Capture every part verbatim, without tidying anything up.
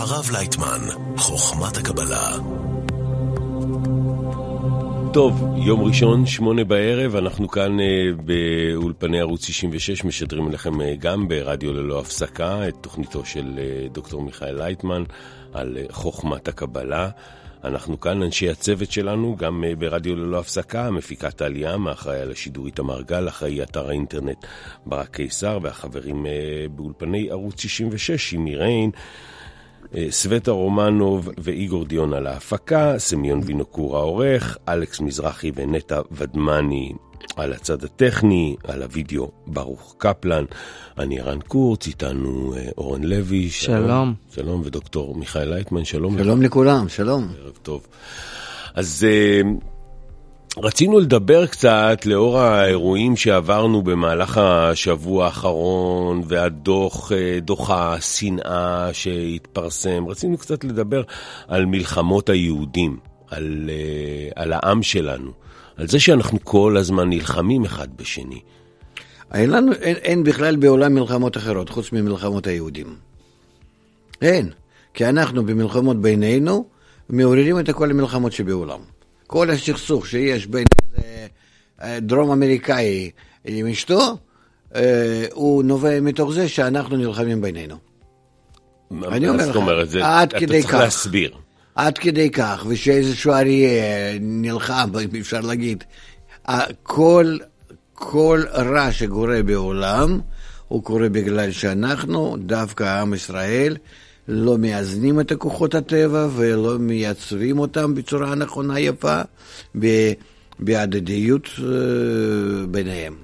הרב לייטמן, חוכמת הקבלה. טוב, יום ראשון, שמונה בערב, אנחנו כאן באולפני ערוץ שישים ושש, משדרים לכם גם ברדיו ללא הפסקה, את תוכניתו של דוקטור מיכאל לייטמן על חוכמת הקבלה. אנחנו כאן, אנשי הצוות שלנו, גם ברדיו ללא הפסקה, מפיקת העלייה, מאחראי על השידורית המרגל, אחראי אתר האינטרנט ברק קיסר, והחברים באולפני ערוץ שישים ושש, שימי ריין, סווטה רומנוב ואיגור דיון על ההפקה, סמיון וינוקור העורך, אלכס מזרחי ונטה ודמני על הצד הטכני, על הוידאו ברוך קפלן, אני רן קורץ, איתנו אורן לוי, שלום, שלום, שלום ודוקטור מיכאל לייטמן, שלום, שלום לכולם, שלום, ערב טוב. אז רצינו לדבר קצת לאור האירועים שעברנו במהלך השבוע האחרון, והדוח, דוח השנאה שהתפרסם, רצינו קצת לדבר על מלחמות היהודים, על, על העם שלנו, על זה שאנחנו כל הזמן נלחמים אחד בשני. אין, אין, אין בכלל בעולם מלחמות אחרות, חוץ ממלחמות היהודים. אין, כי אנחנו במלחמות בינינו, מעוררים את כל המלחמות שבעולם. כל הסכסוך שיש בין דרום אמריקאי עם אשתו, הוא נובע מתוך זה שאנחנו נלחמים בינינו. אני אומר לך, עד כדי כך. אתה צריך להסביר. עד כדי כך, ושאיזשהו אריה נלחם, אפשר להגיד, כל, כל רע שקורה בעולם, הוא קורה בגלל שאנחנו, דווקא העם ישראל, לא מאזנים את הכוחות הטבע ולא מייצבים אותם בצורה נכונה יפה בהדדיות ביניהם.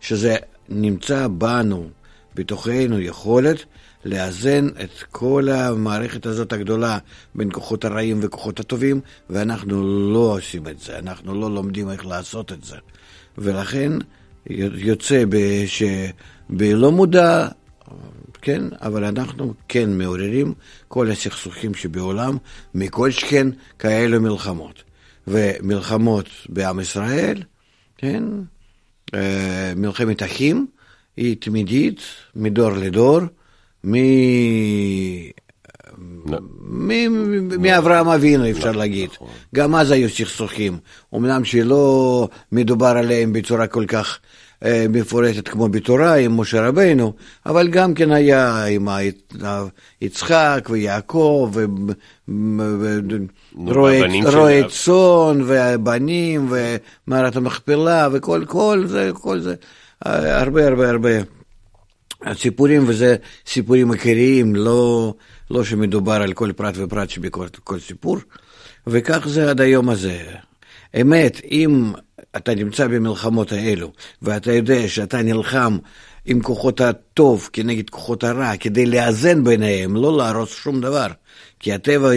שזה נמצא בנו, בתוכנו יכולת לאזן את כל המערכת הזאת הגדולה בין כוחות הרעים וכוחות הטובים, ואנחנו לא עושים את זה, אנחנו לא לומדים איך לעשות את זה. ולכן יוצא בש... בלא מודע, כן, אבל אנחנו כן מעוררים כל הסכסוכים שבעולם, מכל שכן כאלו מלחמות. ומלחמות בעם ישראל, כן, מלחמת אחים, היא תמידית, מדור לדור, מאברהם אבינו אפשר להגיד. גם אז היו סכסוכים, אומנם שלא מדובר עליהם בצורה כל כך מפורטת כמו בתורה עם משה רבנו, אבל גם כן היה עם יצחק ויעקב ורועי צאן והבנים ומערת המכפלה וכל כל זה, כל זה הרבה הרבה הרבה הסיפורים, וזה סיפורים עיקריים, לא לא שמדובר על כל פרט ופרט שבכל סיפור, וכך זה עד היום הזה. אמת, אם אתה נמצא במלחמות האלו, ואתה יודע שאתה נלחם עם כוחות הטוב כנגד כוחות הרע, כדי לאזן ביניהם, לא להרוס שום דבר, כי הטבע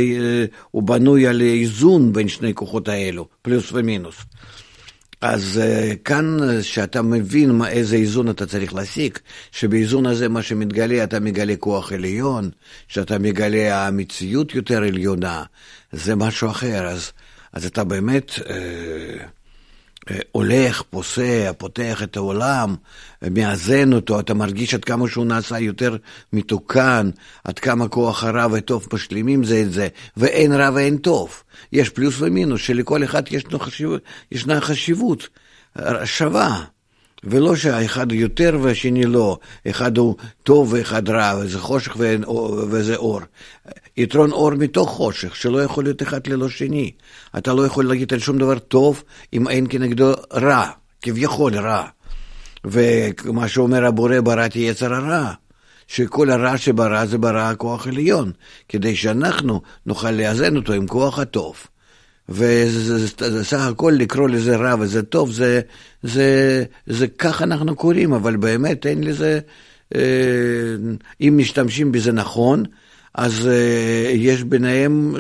הוא בנוי על איזון בין שני כוחות האלו, פלוס ומינוס. אז כאן שאתה מבין מה, איזה איזון אתה צריך להשיג, שבאיזון הזה מה שמתגלה, אתה מגלה כוח עליון, שאתה מגלה המציאות יותר עליונה, זה משהו אחר, אז, אז אתה באמת אה, אה, הולך, פוסע, פותח את העולם, מאזן אותו, אתה מרגיש עד כמה שהוא נעשה יותר מתוקן, עד כמה כוח הרע וטוב משלימים זה את זה, ואין רע ואין טוב. יש פלוס ומינוס, שלכל אחד ישנה חשיבות, ישנה חשיבות שווה, ולא שהאחד יותר והשני לא, אחד הוא טוב ואחד רע, וזה חושך ואין, וזה אור. יתרון אור מתוך חושך, שלא יכול להיות אחד ללא שני. אתה לא יכול להגיד על שום דבר טוב, אם אין כנגדו רע, כביכול רע. ומה שאומר הבורא, בראתי יצר הרע. שכל הרע שברע זה ברע הכוח עליון, כדי שאנחנו נוכל לאזן אותו עם כוח הטוב. וסך הכל לקרוא לזה רע וזה טוב, זה, זה, זה כך אנחנו קוראים, אבל באמת אין לזה, אם משתמשים בזה נכון, אז יש ביניהם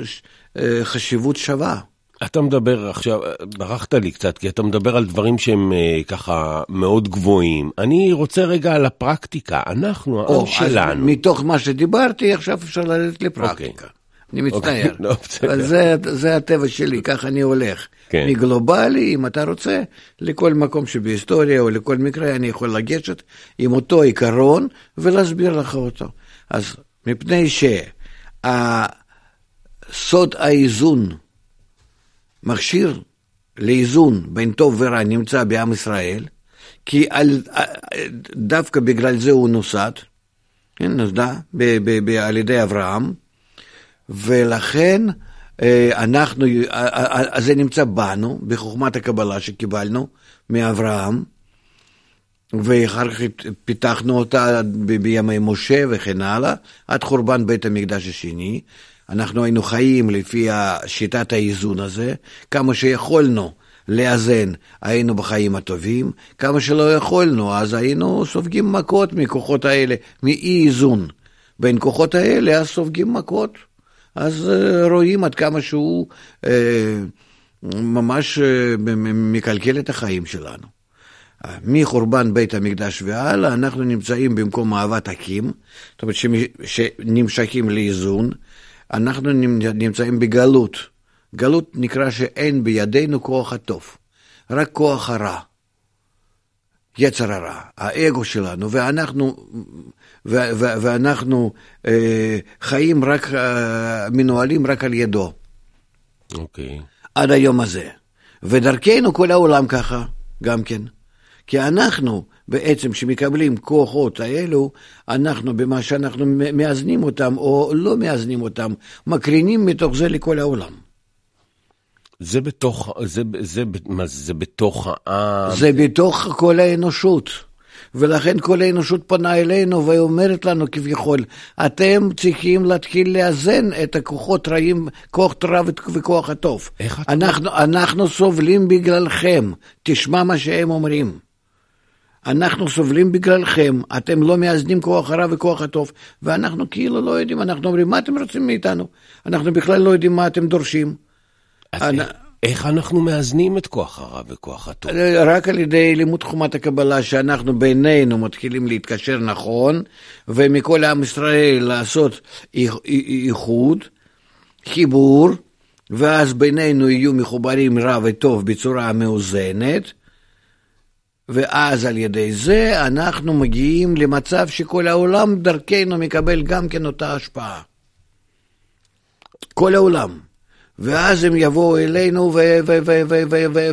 חשיבות שווה. אתה מדבר עכשיו, ברחת לי קצת, כי אתה מדבר על דברים שהם ככה מאוד גבוהים. אני רוצה רגע על הפרקטיקה, אנחנו, העם שלנו. מתוך מה שדיברתי, עכשיו אפשר ללכת לפרקטיקה. אני מצטער. אבל זה הטבע שלי, ככה אני הולך. מגלובלי, אם אתה רוצה, לכל מקום שבהיסטוריה או לכל מקרה, אני יכול לגשת עם אותו עיקרון ולהסביר לך אותו. אז מפני ש... הסוד האיזון, מכשיר לאיזון בין טוב ורע נמצא בעם ישראל, כי על, דווקא בגלל זה הוא נוסד, כן, נוסדה ב, ב, ב, על ידי אברהם, ולכן אנחנו, אז זה נמצא בנו, בחוכמת הקבלה שקיבלנו מאברהם, ואחר כך פיתחנו אותה בימי משה וכן הלאה, עד חורבן בית המקדש השני. אנחנו היינו חיים לפי שיטת האיזון הזה, כמה שיכולנו לאזן היינו בחיים הטובים, כמה שלא יכולנו אז היינו סופגים מכות מכוחות האלה, מאי איזון. בין כוחות האלה אז סופגים מכות, אז רואים עד כמה שהוא אה, ממש אה, מקלקל את החיים שלנו. מחורבן בית המקדש ועלה, אנחנו נמצאים במקום אהבת הקים, זאת אומרת שנמשכים לאיזון, אנחנו נמצאים בגלות. גלות נקרא שאין בידינו כוח הטוב, רק כוח הרע, יצר הרע, האגו שלנו, ואנחנו, ו, ו, ואנחנו אה, חיים רק, אה, מנוהלים רק על ידו. אוקיי. Okay. עד היום הזה. ודרכנו כל העולם ככה, גם כן. כי אנחנו בעצם שמקבלים כוחות האלו, אנחנו במה שאנחנו מאזנים אותם או לא מאזנים אותם, מקרינים מתוך זה לכל העולם. זה בתוך, זה, זה, מה, זה בתוך העם? זה בתוך כל האנושות. ולכן כל האנושות פנה אלינו ואומרת לנו כביכול, אתם צריכים להתחיל לאזן את הכוחות רעים, כוח רע וכוח הטוב. אנחנו, אנחנו סובלים בגללכם, תשמע מה שהם אומרים. אנחנו סובלים בגללכם, אתם לא מאזנים כוח הרע וכוח הטוב, ואנחנו כאילו לא יודעים, אנחנו אומרים, מה אתם רוצים מאיתנו? אנחנו בכלל לא יודעים מה אתם דורשים. אני... איך אנחנו מאזנים את כוח הרע וכוח הטוב? רק על ידי לימוד חוכמת הקבלה, שאנחנו בינינו מתחילים להתקשר נכון, ומכל עם ישראל לעשות איחוד, חיבור, ואז בינינו יהיו מחוברים רע וטוב בצורה מאוזנת, ואז על ידי זה אנחנו מגיעים למצב שכל העולם דרכנו מקבל גם כן אותה השפעה. כל העולם. ואז הם יבואו אלינו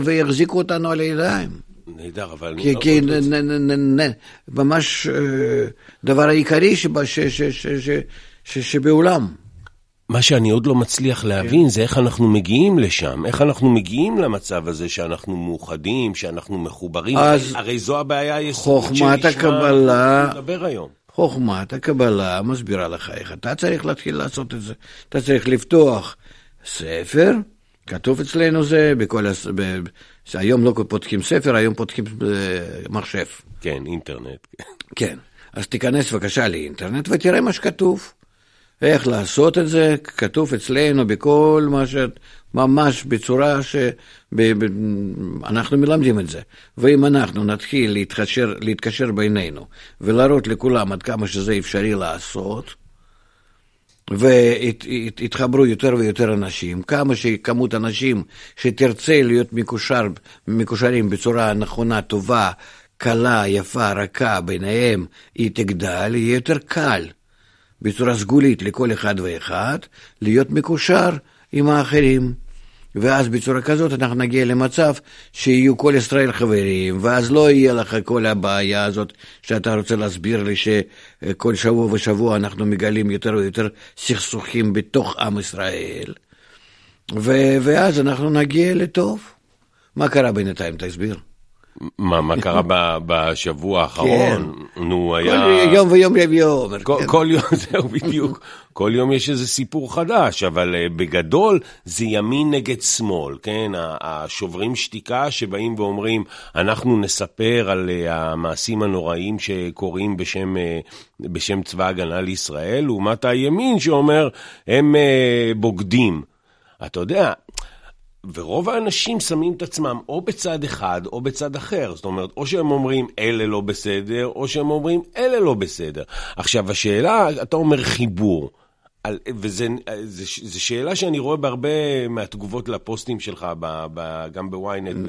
ויחזיקו אותנו על הידיים. נהדר, אבל... כי ממש דבר העיקרי שבעולם. מה שאני עוד לא מצליח להבין זה איך אנחנו מגיעים לשם, איך אנחנו מגיעים למצב הזה שאנחנו מאוחדים, שאנחנו מחוברים. הרי זו הבעיה היסודית שנשמע לדבר היום. חוכמת הקבלה מסבירה לך איך אתה צריך להתחיל לעשות את זה. אתה צריך לפתוח ספר, כתוב אצלנו זה, בכל הס... ב... היום לא פותחים ספר, היום פותחים מחשב. כן, אינטרנט. כן, אז תיכנס בבקשה לאינטרנט ותראה מה שכתוב. איך לעשות את זה, כתוב אצלנו בכל מה ש... ממש בצורה ש... ב... ב... אנחנו מלמדים את זה. ואם אנחנו נתחיל להתקשר, להתקשר בינינו ולהראות לכולם עד כמה שזה אפשרי לעשות, והתחברו יותר ויותר אנשים, כמה שכמות אנשים שתרצה להיות מקושר, מקושרים בצורה נכונה, טובה, קלה, יפה, רכה, ביניהם היא תגדל, יהיה יותר קל בצורה סגולית לכל אחד ואחד להיות מקושר עם האחרים, ואז בצורה כזאת אנחנו נגיע למצב שיהיו כל ישראל חברים, ואז לא יהיה לך כל הבעיה הזאת שאתה רוצה להסביר לי שכל שבוע ושבוע אנחנו מגלים יותר ויותר סכסוכים בתוך עם ישראל, ו- ואז אנחנו נגיע לטוב. מה קרה בינתיים? תסביר. מה, מה קרה בשבוע האחרון? נו, היה... יום ויום יביום. כל יום, זהו בדיוק. כל יום יש איזה סיפור חדש, אבל בגדול זה ימין נגד שמאל, כן? השוברים שתיקה שבאים ואומרים, אנחנו נספר על המעשים הנוראים שקוראים בשם... בשם צבא הגנה לישראל, לעומת הימין שאומר, הם בוגדים. אתה יודע... ורוב האנשים שמים את עצמם או בצד אחד או בצד אחר. זאת אומרת, או שהם אומרים אלה לא בסדר, או שהם אומרים אלה לא בסדר. עכשיו, השאלה, אתה אומר חיבור, וזו שאלה שאני רואה בהרבה מהתגובות לפוסטים שלך, גם בוויינט.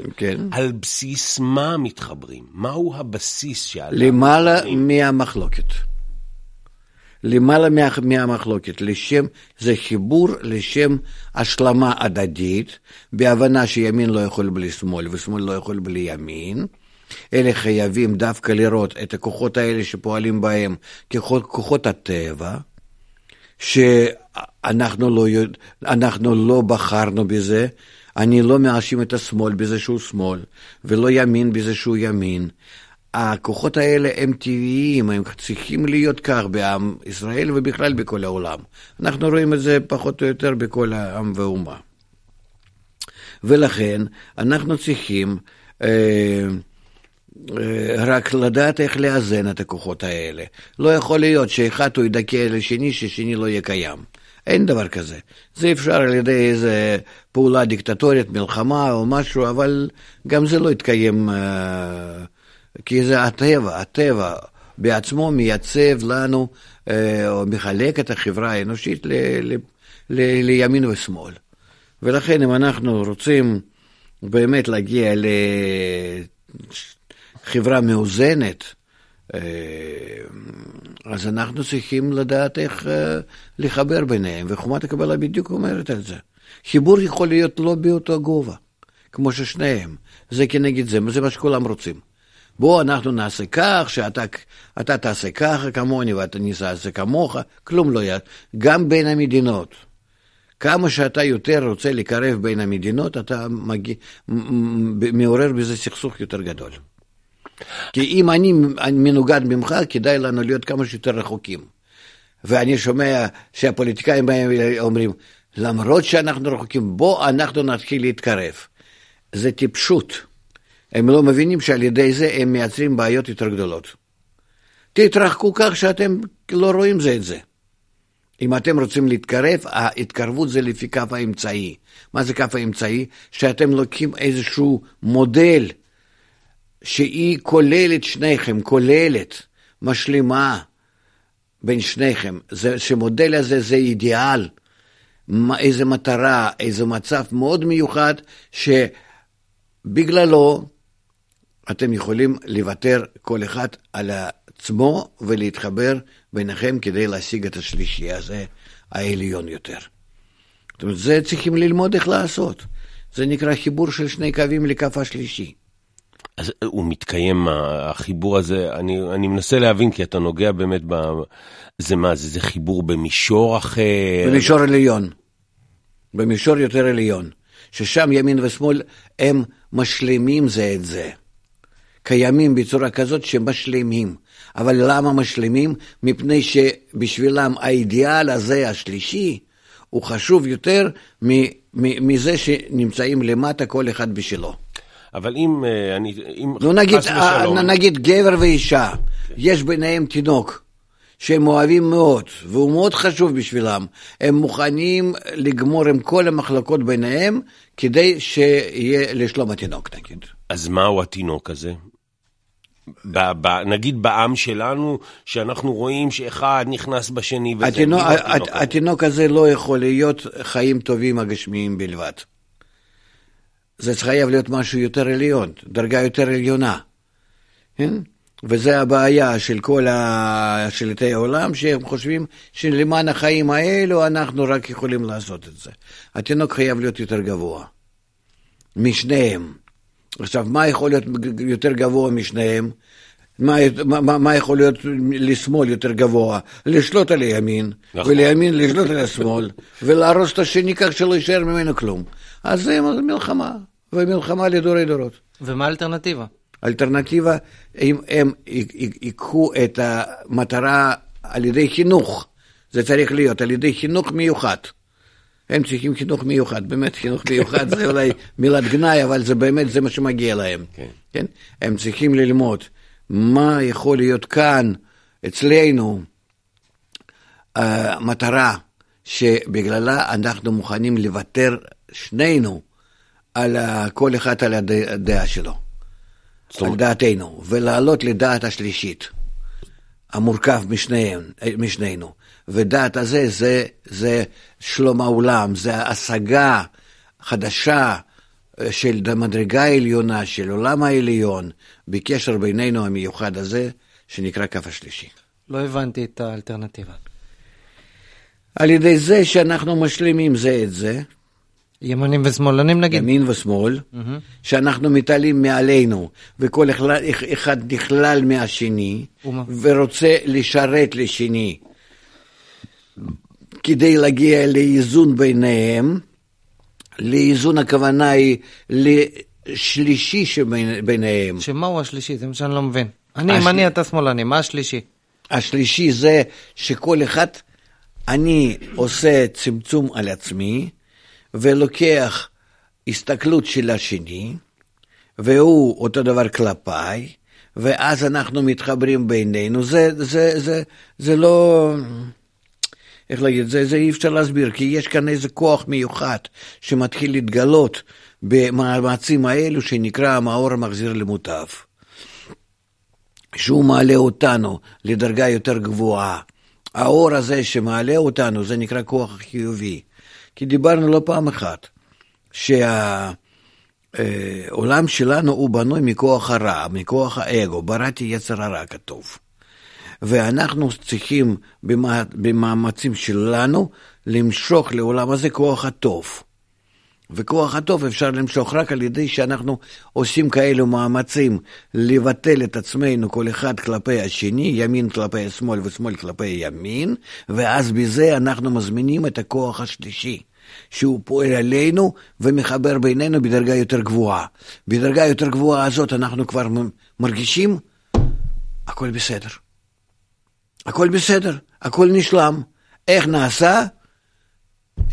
על בסיס מה מתחברים? מהו הבסיס שעליו? למעלה מהמחלוקת. למעלה מה, מהמחלוקת, לשם, זה חיבור לשם השלמה הדדית, בהבנה שימין לא יכול בלי שמאל, ושמאל לא יכול בלי ימין, אלה חייבים דווקא לראות את הכוחות האלה שפועלים בהם ככוחות כוחות הטבע, שאנחנו לא, אנחנו לא בחרנו בזה, אני לא מאשים את השמאל בזה שהוא שמאל, ולא ימין בזה שהוא ימין. הכוחות האלה הם טבעיים, הם צריכים להיות כך בעם ישראל ובכלל בכל העולם. אנחנו רואים את זה פחות או יותר בכל העם ואומה. ולכן אנחנו צריכים אה, אה, רק לדעת איך לאזן את הכוחות האלה. לא יכול להיות שאחד הוא ידכא לשני, ששני לא יהיה קיים. אין דבר כזה. זה אפשר על ידי איזו פעולה דיקטטורית, מלחמה או משהו, אבל גם זה לא יתקיים, כי זה הטבע, הטבע בעצמו מייצב לנו, או מחלק את החברה האנושית ל, ל, ל, לימין ושמאל. ולכן אם אנחנו רוצים באמת להגיע לחברה מאוזנת, אז אנחנו צריכים לדעת איך לחבר ביניהם, וחוכמת הקבלה בדיוק אומרת על זה. חיבור יכול להיות לא באותו גובה, כמו ששניהם, זה כנגד זה, זה מה שכולם רוצים. בוא אנחנו נעשה כך, שאתה אתה תעשה ככה כמוני, ואתה נעשה כמוך, כלום לא יעשה, גם בין המדינות. כמה שאתה יותר רוצה לקרב בין המדינות, אתה מגיע, מעורר בזה סכסוך יותר גדול. כי אם אני מנוגד ממך, כדאי לנו להיות כמה שיותר רחוקים. ואני שומע שהפוליטיקאים אומרים, למרות שאנחנו רחוקים, בוא אנחנו נתחיל להתקרב. זה טיפשות. הם לא מבינים שעל ידי זה הם מייצרים בעיות יותר גדולות. תתרחקו כך שאתם לא רואים זה את זה. אם אתם רוצים להתקרב, ההתקרבות זה לפי קו האמצעי. מה זה קו האמצעי? שאתם לוקחים איזשהו מודל שהיא כוללת שניכם, כוללת, משלימה בין שניכם, זה, שמודל הזה זה אידיאל, מה, איזה מטרה, איזה מצב מאוד מיוחד, שבגללו אתם יכולים לוותר כל אחד על עצמו, ולהתחבר ביניכם כדי להשיג את השלישי הזה, העליון יותר. זאת אומרת, זה צריכים ללמוד איך לעשות, זה נקרא חיבור של שני קווים לקו השלישי. אז הוא מתקיים, החיבור הזה, אני, אני מנסה להבין, כי אתה נוגע באמת, ב, זה מה, זה, זה חיבור במישור אחר? במישור עליון, במישור יותר עליון, ששם ימין ושמאל הם משלימים זה את זה, קיימים בצורה כזאת שמשלימים, אבל למה משלימים? מפני שבשבילם האידיאל הזה השלישי, הוא חשוב יותר מ, מ, מזה שנמצאים למטה כל אחד בשלו. אבל אם אני אם לא נגיד ושלום... נגיד גבר ואישה יש ביניהם תינוק שהם אוהבים מאוד והוא מאוד חשוב בשבילם, הם מוכנים לגמור עם כל המחלקות ביניהם כדי שיהיה לשלום התינוק נגיד. אז מהו התינוק הזה? ב- ב- נגיד בעם שלנו שאנחנו רואים שאחד נכנס בשני וזה התינוק, התינוק, התינוק הזה לא יכול להיות חיים טובים הגשמיים בלבד, זה חייב להיות משהו יותר עליון, דרגה יותר עליונה. וזה הבעיה של כל השליטי העולם, שהם חושבים שלמען החיים האלו אנחנו רק יכולים לעשות את זה. התינוק חייב להיות יותר גבוה משניהם. עכשיו, מה יכול להיות יותר גבוה משניהם? מה, מה, מה יכול להיות לשמאל יותר גבוה? לשלוט על ימין, ולימין לשלוט על השמאל, ולהרוס את השני כך שלא יישאר ממנו כלום. אז זה מלחמה, ומלחמה לדורי דורות. ומה האלטרנטיבה? האלטרנטיבה, אם הם ייקחו את המטרה על ידי חינוך, זה צריך להיות על ידי חינוך מיוחד. הם צריכים חינוך מיוחד, באמת חינוך מיוחד, זה אולי מילת גנאי, אבל זה באמת זה מה שמגיע להם. כן? הם צריכים ללמוד מה יכול להיות כאן, אצלנו, המטרה שבגללה אנחנו מוכנים לוותר שנינו על כל אחד על הדעה שלו, על דעתנו, ולעלות לדעת השלישית, המורכב משניהם, משנינו. ודעת הזה זה, זה שלום העולם, זה השגה חדשה של מדרגה העליונה, של עולם העליון, בקשר בינינו המיוחד הזה, שנקרא קו השלישי. לא הבנתי את האלטרנטיבה. על ידי זה שאנחנו משלימים זה את זה. ימנים ושמאלנים נגיד. ימין ושמאל, mm-hmm. שאנחנו מתעלים מעלינו, וכל אחד נכלל מהשני, ומה? ורוצה לשרת לשני, כדי להגיע לאיזון ביניהם. לאיזון הכוונה היא לשלישי שביניהם. שמהו השלישי? זה מה שאני לא מבין. אני השל... ימני, אתה שמאלני, מה השלישי? השלישי זה שכל אחד, אני עושה צמצום על עצמי, ולוקח הסתכלות של השני, והוא אותו דבר כלפיי, ואז אנחנו מתחברים בינינו. זה, זה, זה, זה לא... איך להגיד, זה, זה אי אפשר להסביר, כי יש כאן איזה כוח מיוחד שמתחיל להתגלות במאמצים האלו שנקרא המאור המחזיר למוטב. שהוא מעלה אותנו לדרגה יותר גבוהה. האור הזה שמעלה אותנו זה נקרא כוח חיובי. כי דיברנו לא פעם אחת שהעולם שלנו הוא בנוי מכוח הרע, מכוח האגו, בראתי יצר הרע כתוב. ואנחנו צריכים במאמצים שלנו למשוך לעולם הזה כוח הטוב. וכוח הטוב אפשר למשוך רק על ידי שאנחנו עושים כאלו מאמצים לבטל את עצמנו כל אחד כלפי השני, ימין כלפי שמאל ושמאל כלפי ימין, ואז בזה אנחנו מזמינים את הכוח השלישי, שהוא פועל עלינו ומחבר בינינו בדרגה יותר גבוהה. בדרגה יותר גבוהה הזאת אנחנו כבר מרגישים, הכל בסדר. הכל בסדר, הכל נשלם. איך נעשה?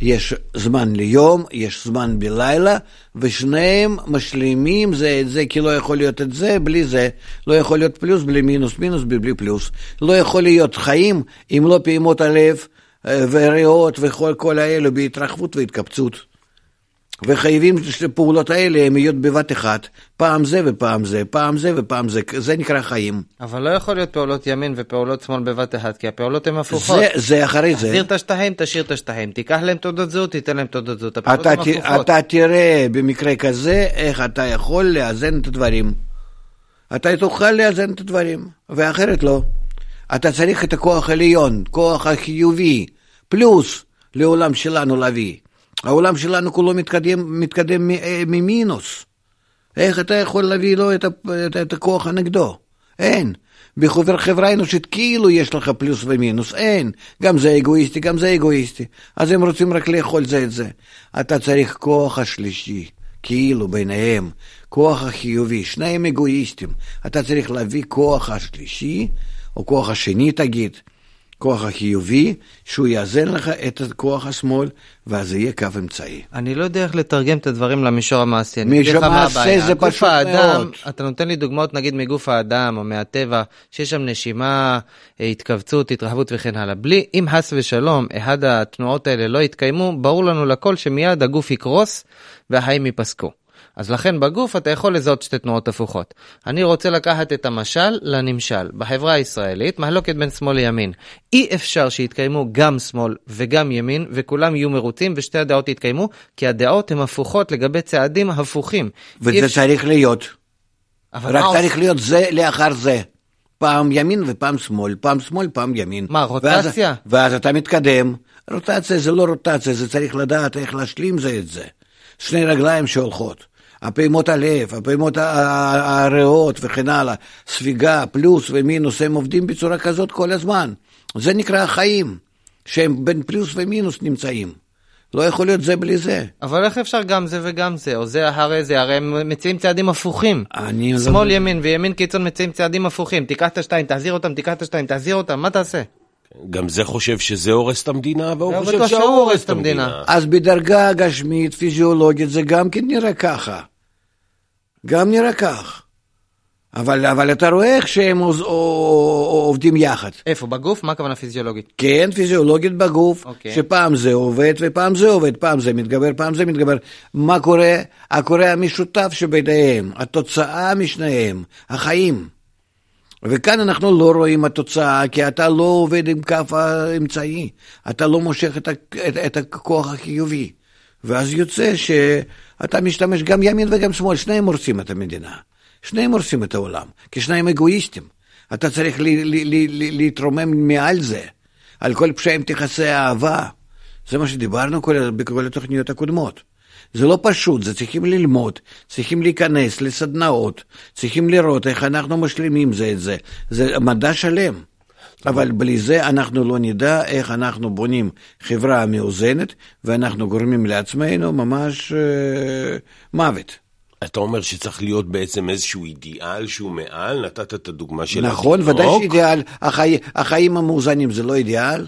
יש זמן ליום, יש זמן בלילה, ושניהם משלימים זה את זה, כי לא יכול להיות את זה בלי זה, לא יכול להיות פלוס בלי מינוס, מינוס בלי פלוס. לא יכול להיות חיים אם לא פעימות הלב וריאות וכל כל האלו בהתרחבות והתקבצות. וחייבים שפעולות האלה הם להיות בבת אחת, פעם זה ופעם זה, פעם זה ופעם זה, זה נקרא חיים. אבל לא יכול להיות פעולות ימין ופעולות שמאל בבת אחת, כי הפעולות הן הפוכות. זה, זה אחרי זה. תחזיר את השתיים, תשאיר את השתיים, תיקח להם תעודת זהות, תיתן להם תעודת זהות, הפעולות הן הפוכות. אתה תראה במקרה כזה איך אתה יכול לאזן את הדברים. אתה תוכל לאזן את הדברים, ואחרת לא. אתה צריך את הכוח העליון, כוח החיובי, פלוס לעולם שלנו להביא. העולם שלנו כולו מתקדם, מתקדם ממינוס. איך אתה יכול להביא לו את, את, את הכוח הנגדו? אין. בחובר חברה אנושית כאילו יש לך פלוס ומינוס. אין. גם זה אגואיסטי, גם זה אגואיסטי. אז הם רוצים רק לאכול זה את זה. אתה צריך כוח השלישי, כאילו ביניהם. כוח החיובי, שניים אגואיסטים. אתה צריך להביא כוח השלישי, או כוח השני תגיד. כוח החיובי, שהוא יאזן לך את כוח השמאל, ואז יהיה קו אמצעי. אני לא יודע איך לתרגם את הדברים למישור המעשי. מישור המעשי זה פשוט מאוד. אתה נותן לי דוגמאות, נגיד, מגוף האדם או מהטבע, שיש שם נשימה, התכווצות, התרחבות וכן הלאה. בלי, אם חס ושלום, אחד התנועות האלה לא יתקיימו, ברור לנו לכל שמיד הגוף יקרוס והחיים ייפסקו. אז לכן בגוף אתה יכול לזהות שתי תנועות הפוכות. אני רוצה לקחת את המשל לנמשל. בחברה הישראלית, מחלוקת בין שמאל לימין. אי אפשר שיתקיימו גם שמאל וגם ימין, וכולם יהיו מרוצים ושתי הדעות יתקיימו, כי הדעות הן הפוכות לגבי צעדים הפוכים. וזה אפשר... צריך להיות. רק מה... צריך להיות זה לאחר זה. פעם ימין ופעם שמאל, פעם שמאל, פעם ימין. מה, רוטציה? ואז, ואז אתה מתקדם. רוטציה זה לא רוטציה, זה צריך לדעת איך להשלים זה את זה. שני רגליים שהולכות. הפעימות הלב, הפעימות הריאות וכן הלאה, ספיגה, פלוס ומינוס, הם עובדים בצורה כזאת כל הזמן. זה נקרא החיים, שהם בין פלוס ומינוס נמצאים. לא יכול להיות זה בלי זה. אבל איך אפשר גם זה וגם זה, או זה אחרי זה, הרי הם מציעים צעדים הפוכים. שמאל ימין וימין קיצון מציעים צעדים הפוכים, תיקח את השתיים, תחזיר אותם, תיקח את השתיים, תחזיר אותם, מה תעשה? גם זה חושב שזה הורס את המדינה, והוא חושב שהוא הורס את המדינה. אז בדרגה הגשמית, פיזיולוגית, זה גם כן נראה ככה. גם נראה כך. אבל, אבל אתה רואה איך שהם עובדים יחד. איפה, בגוף? מה הכוונה פיזיולוגית? כן, פיזיולוגית בגוף, אוקיי. שפעם זה עובד ופעם זה עובד, פעם זה מתגבר, פעם זה מתגבר. מה קורה? הקורה המשותף שביניהם, התוצאה משניהם, החיים. וכאן אנחנו לא רואים התוצאה, כי אתה לא עובד עם כף האמצעי, אתה לא מושך את, את, את הכוח החיובי, ואז יוצא שאתה משתמש גם ימין וגם שמאל, שניים מורסים את המדינה, שניים מורסים את העולם, כי שניים אגואיסטים, אתה צריך ל, ל, ל, ל, להתרומם מעל זה, על כל פשעים תכסה אהבה. זה מה שדיברנו כל, בכל התוכניות הקודמות. זה לא פשוט, זה צריכים ללמוד, צריכים להיכנס לסדנאות, צריכים לראות איך אנחנו משלימים זה את זה. זה מדע שלם. אבל בלי זה אנחנו לא נדע איך אנחנו בונים חברה מאוזנת, ואנחנו גורמים לעצמנו ממש אה, מוות. אתה אומר שצריך להיות בעצם איזשהו אידיאל שהוא מעל, נתת את הדוגמה של התינוק. נכון, ודאי שאידיאל, החיים, החיים המאוזנים זה לא אידיאל,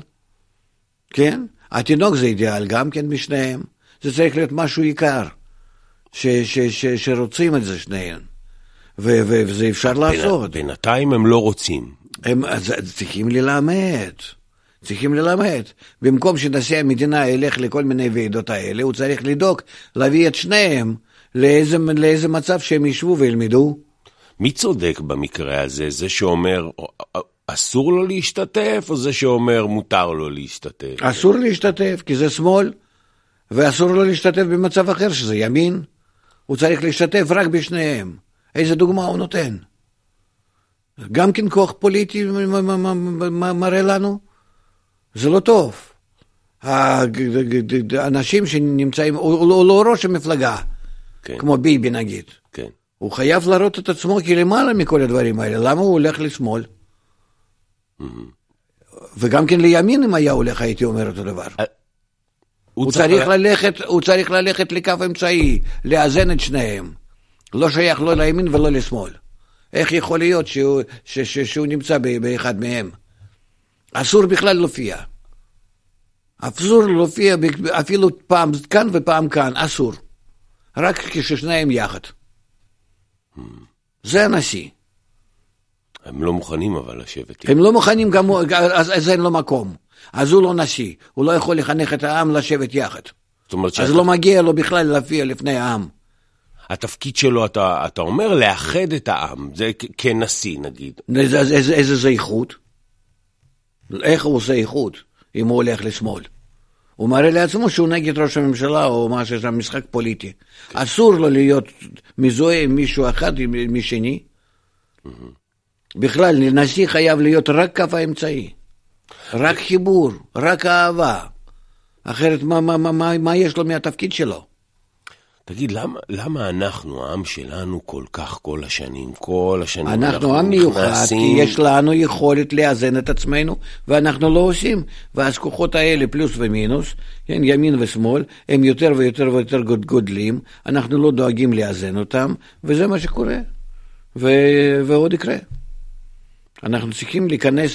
כן? התינוק זה אידיאל גם כן בשניהם, זה צריך להיות משהו עיקר, ש, ש, ש, ש, שרוצים את זה שניהם, ו, ו, וזה אפשר בין, לעשות. בינתיים הם לא רוצים. הם אז, צריכים ללמד, צריכים ללמד. במקום שנשיא המדינה ילך לכל מיני ועידות האלה, הוא צריך לדאוג להביא את שניהם, לאיזה, לאיזה מצב שהם יישבו וילמדו. מי צודק במקרה הזה? זה שאומר אסור לו להשתתף, או זה שאומר מותר לו להשתתף? אסור להשתתף, כי זה שמאל, ואסור לו להשתתף במצב אחר שזה ימין. הוא צריך להשתתף רק בשניהם. איזה דוגמה הוא נותן? גם כן כוח פוליטי מראה לנו? זה לא טוב. האנשים שנמצאים, הוא לא ראש המפלגה. כן. כמו ביבי נגיד. כן. הוא חייב להראות את עצמו כלמעלה מכל הדברים האלה. למה הוא הולך לשמאל? Mm-hmm. וגם כן לימין אם היה הולך, הייתי אומר אותו דבר. 아... הוא, הוא, צריך צריך... ללכת, הוא צריך ללכת לקו אמצעי, לאזן את שניהם. לא שייך לא לימין ולא לשמאל. איך יכול להיות שהוא, ש, ש, שהוא נמצא ב, באחד מהם? אסור בכלל להופיע. אסור להופיע אפילו פעם כאן ופעם כאן. אסור. רק כששניהם יחד. Hmm. זה הנשיא. הם לא מוכנים אבל לשבת. הם לא מוכנים גם, אז, אז אין לו מקום. אז הוא לא נשיא. הוא לא יכול לחנך את העם לשבת יחד. אז שאתה... לא מגיע לו בכלל להופיע לפני העם. התפקיד שלו, אתה, אתה אומר, לאחד את העם. זה כ- כנשיא נגיד. איזה, איזה, איזה זה איחוד? איך הוא עושה איחוד? אם הוא הולך לשמאל. הוא מראה לעצמו שהוא נגד ראש הממשלה, או מה שיש שם משחק פוליטי. כן. אסור לו להיות מזוהה עם מישהו אחד, עם משני. Mm-hmm. בכלל, נשיא חייב להיות רק קו האמצעי. רק חיבור, רק אהבה. אחרת, מה, מה, מה, מה, מה יש לו מהתפקיד שלו? תגיד, למה, למה אנחנו, העם שלנו, כל כך כל השנים, כל השנים... אנחנו עם מיוחד, כי יש לנו יכולת לאזן את עצמנו, ואנחנו לא עושים. ואז כוחות האלה, פלוס ומינוס, כן, ימין ושמאל, הם יותר ויותר ויותר גודלים, אנחנו לא דואגים לאזן אותם, וזה מה שקורה. ו... ועוד יקרה. אנחנו צריכים להיכנס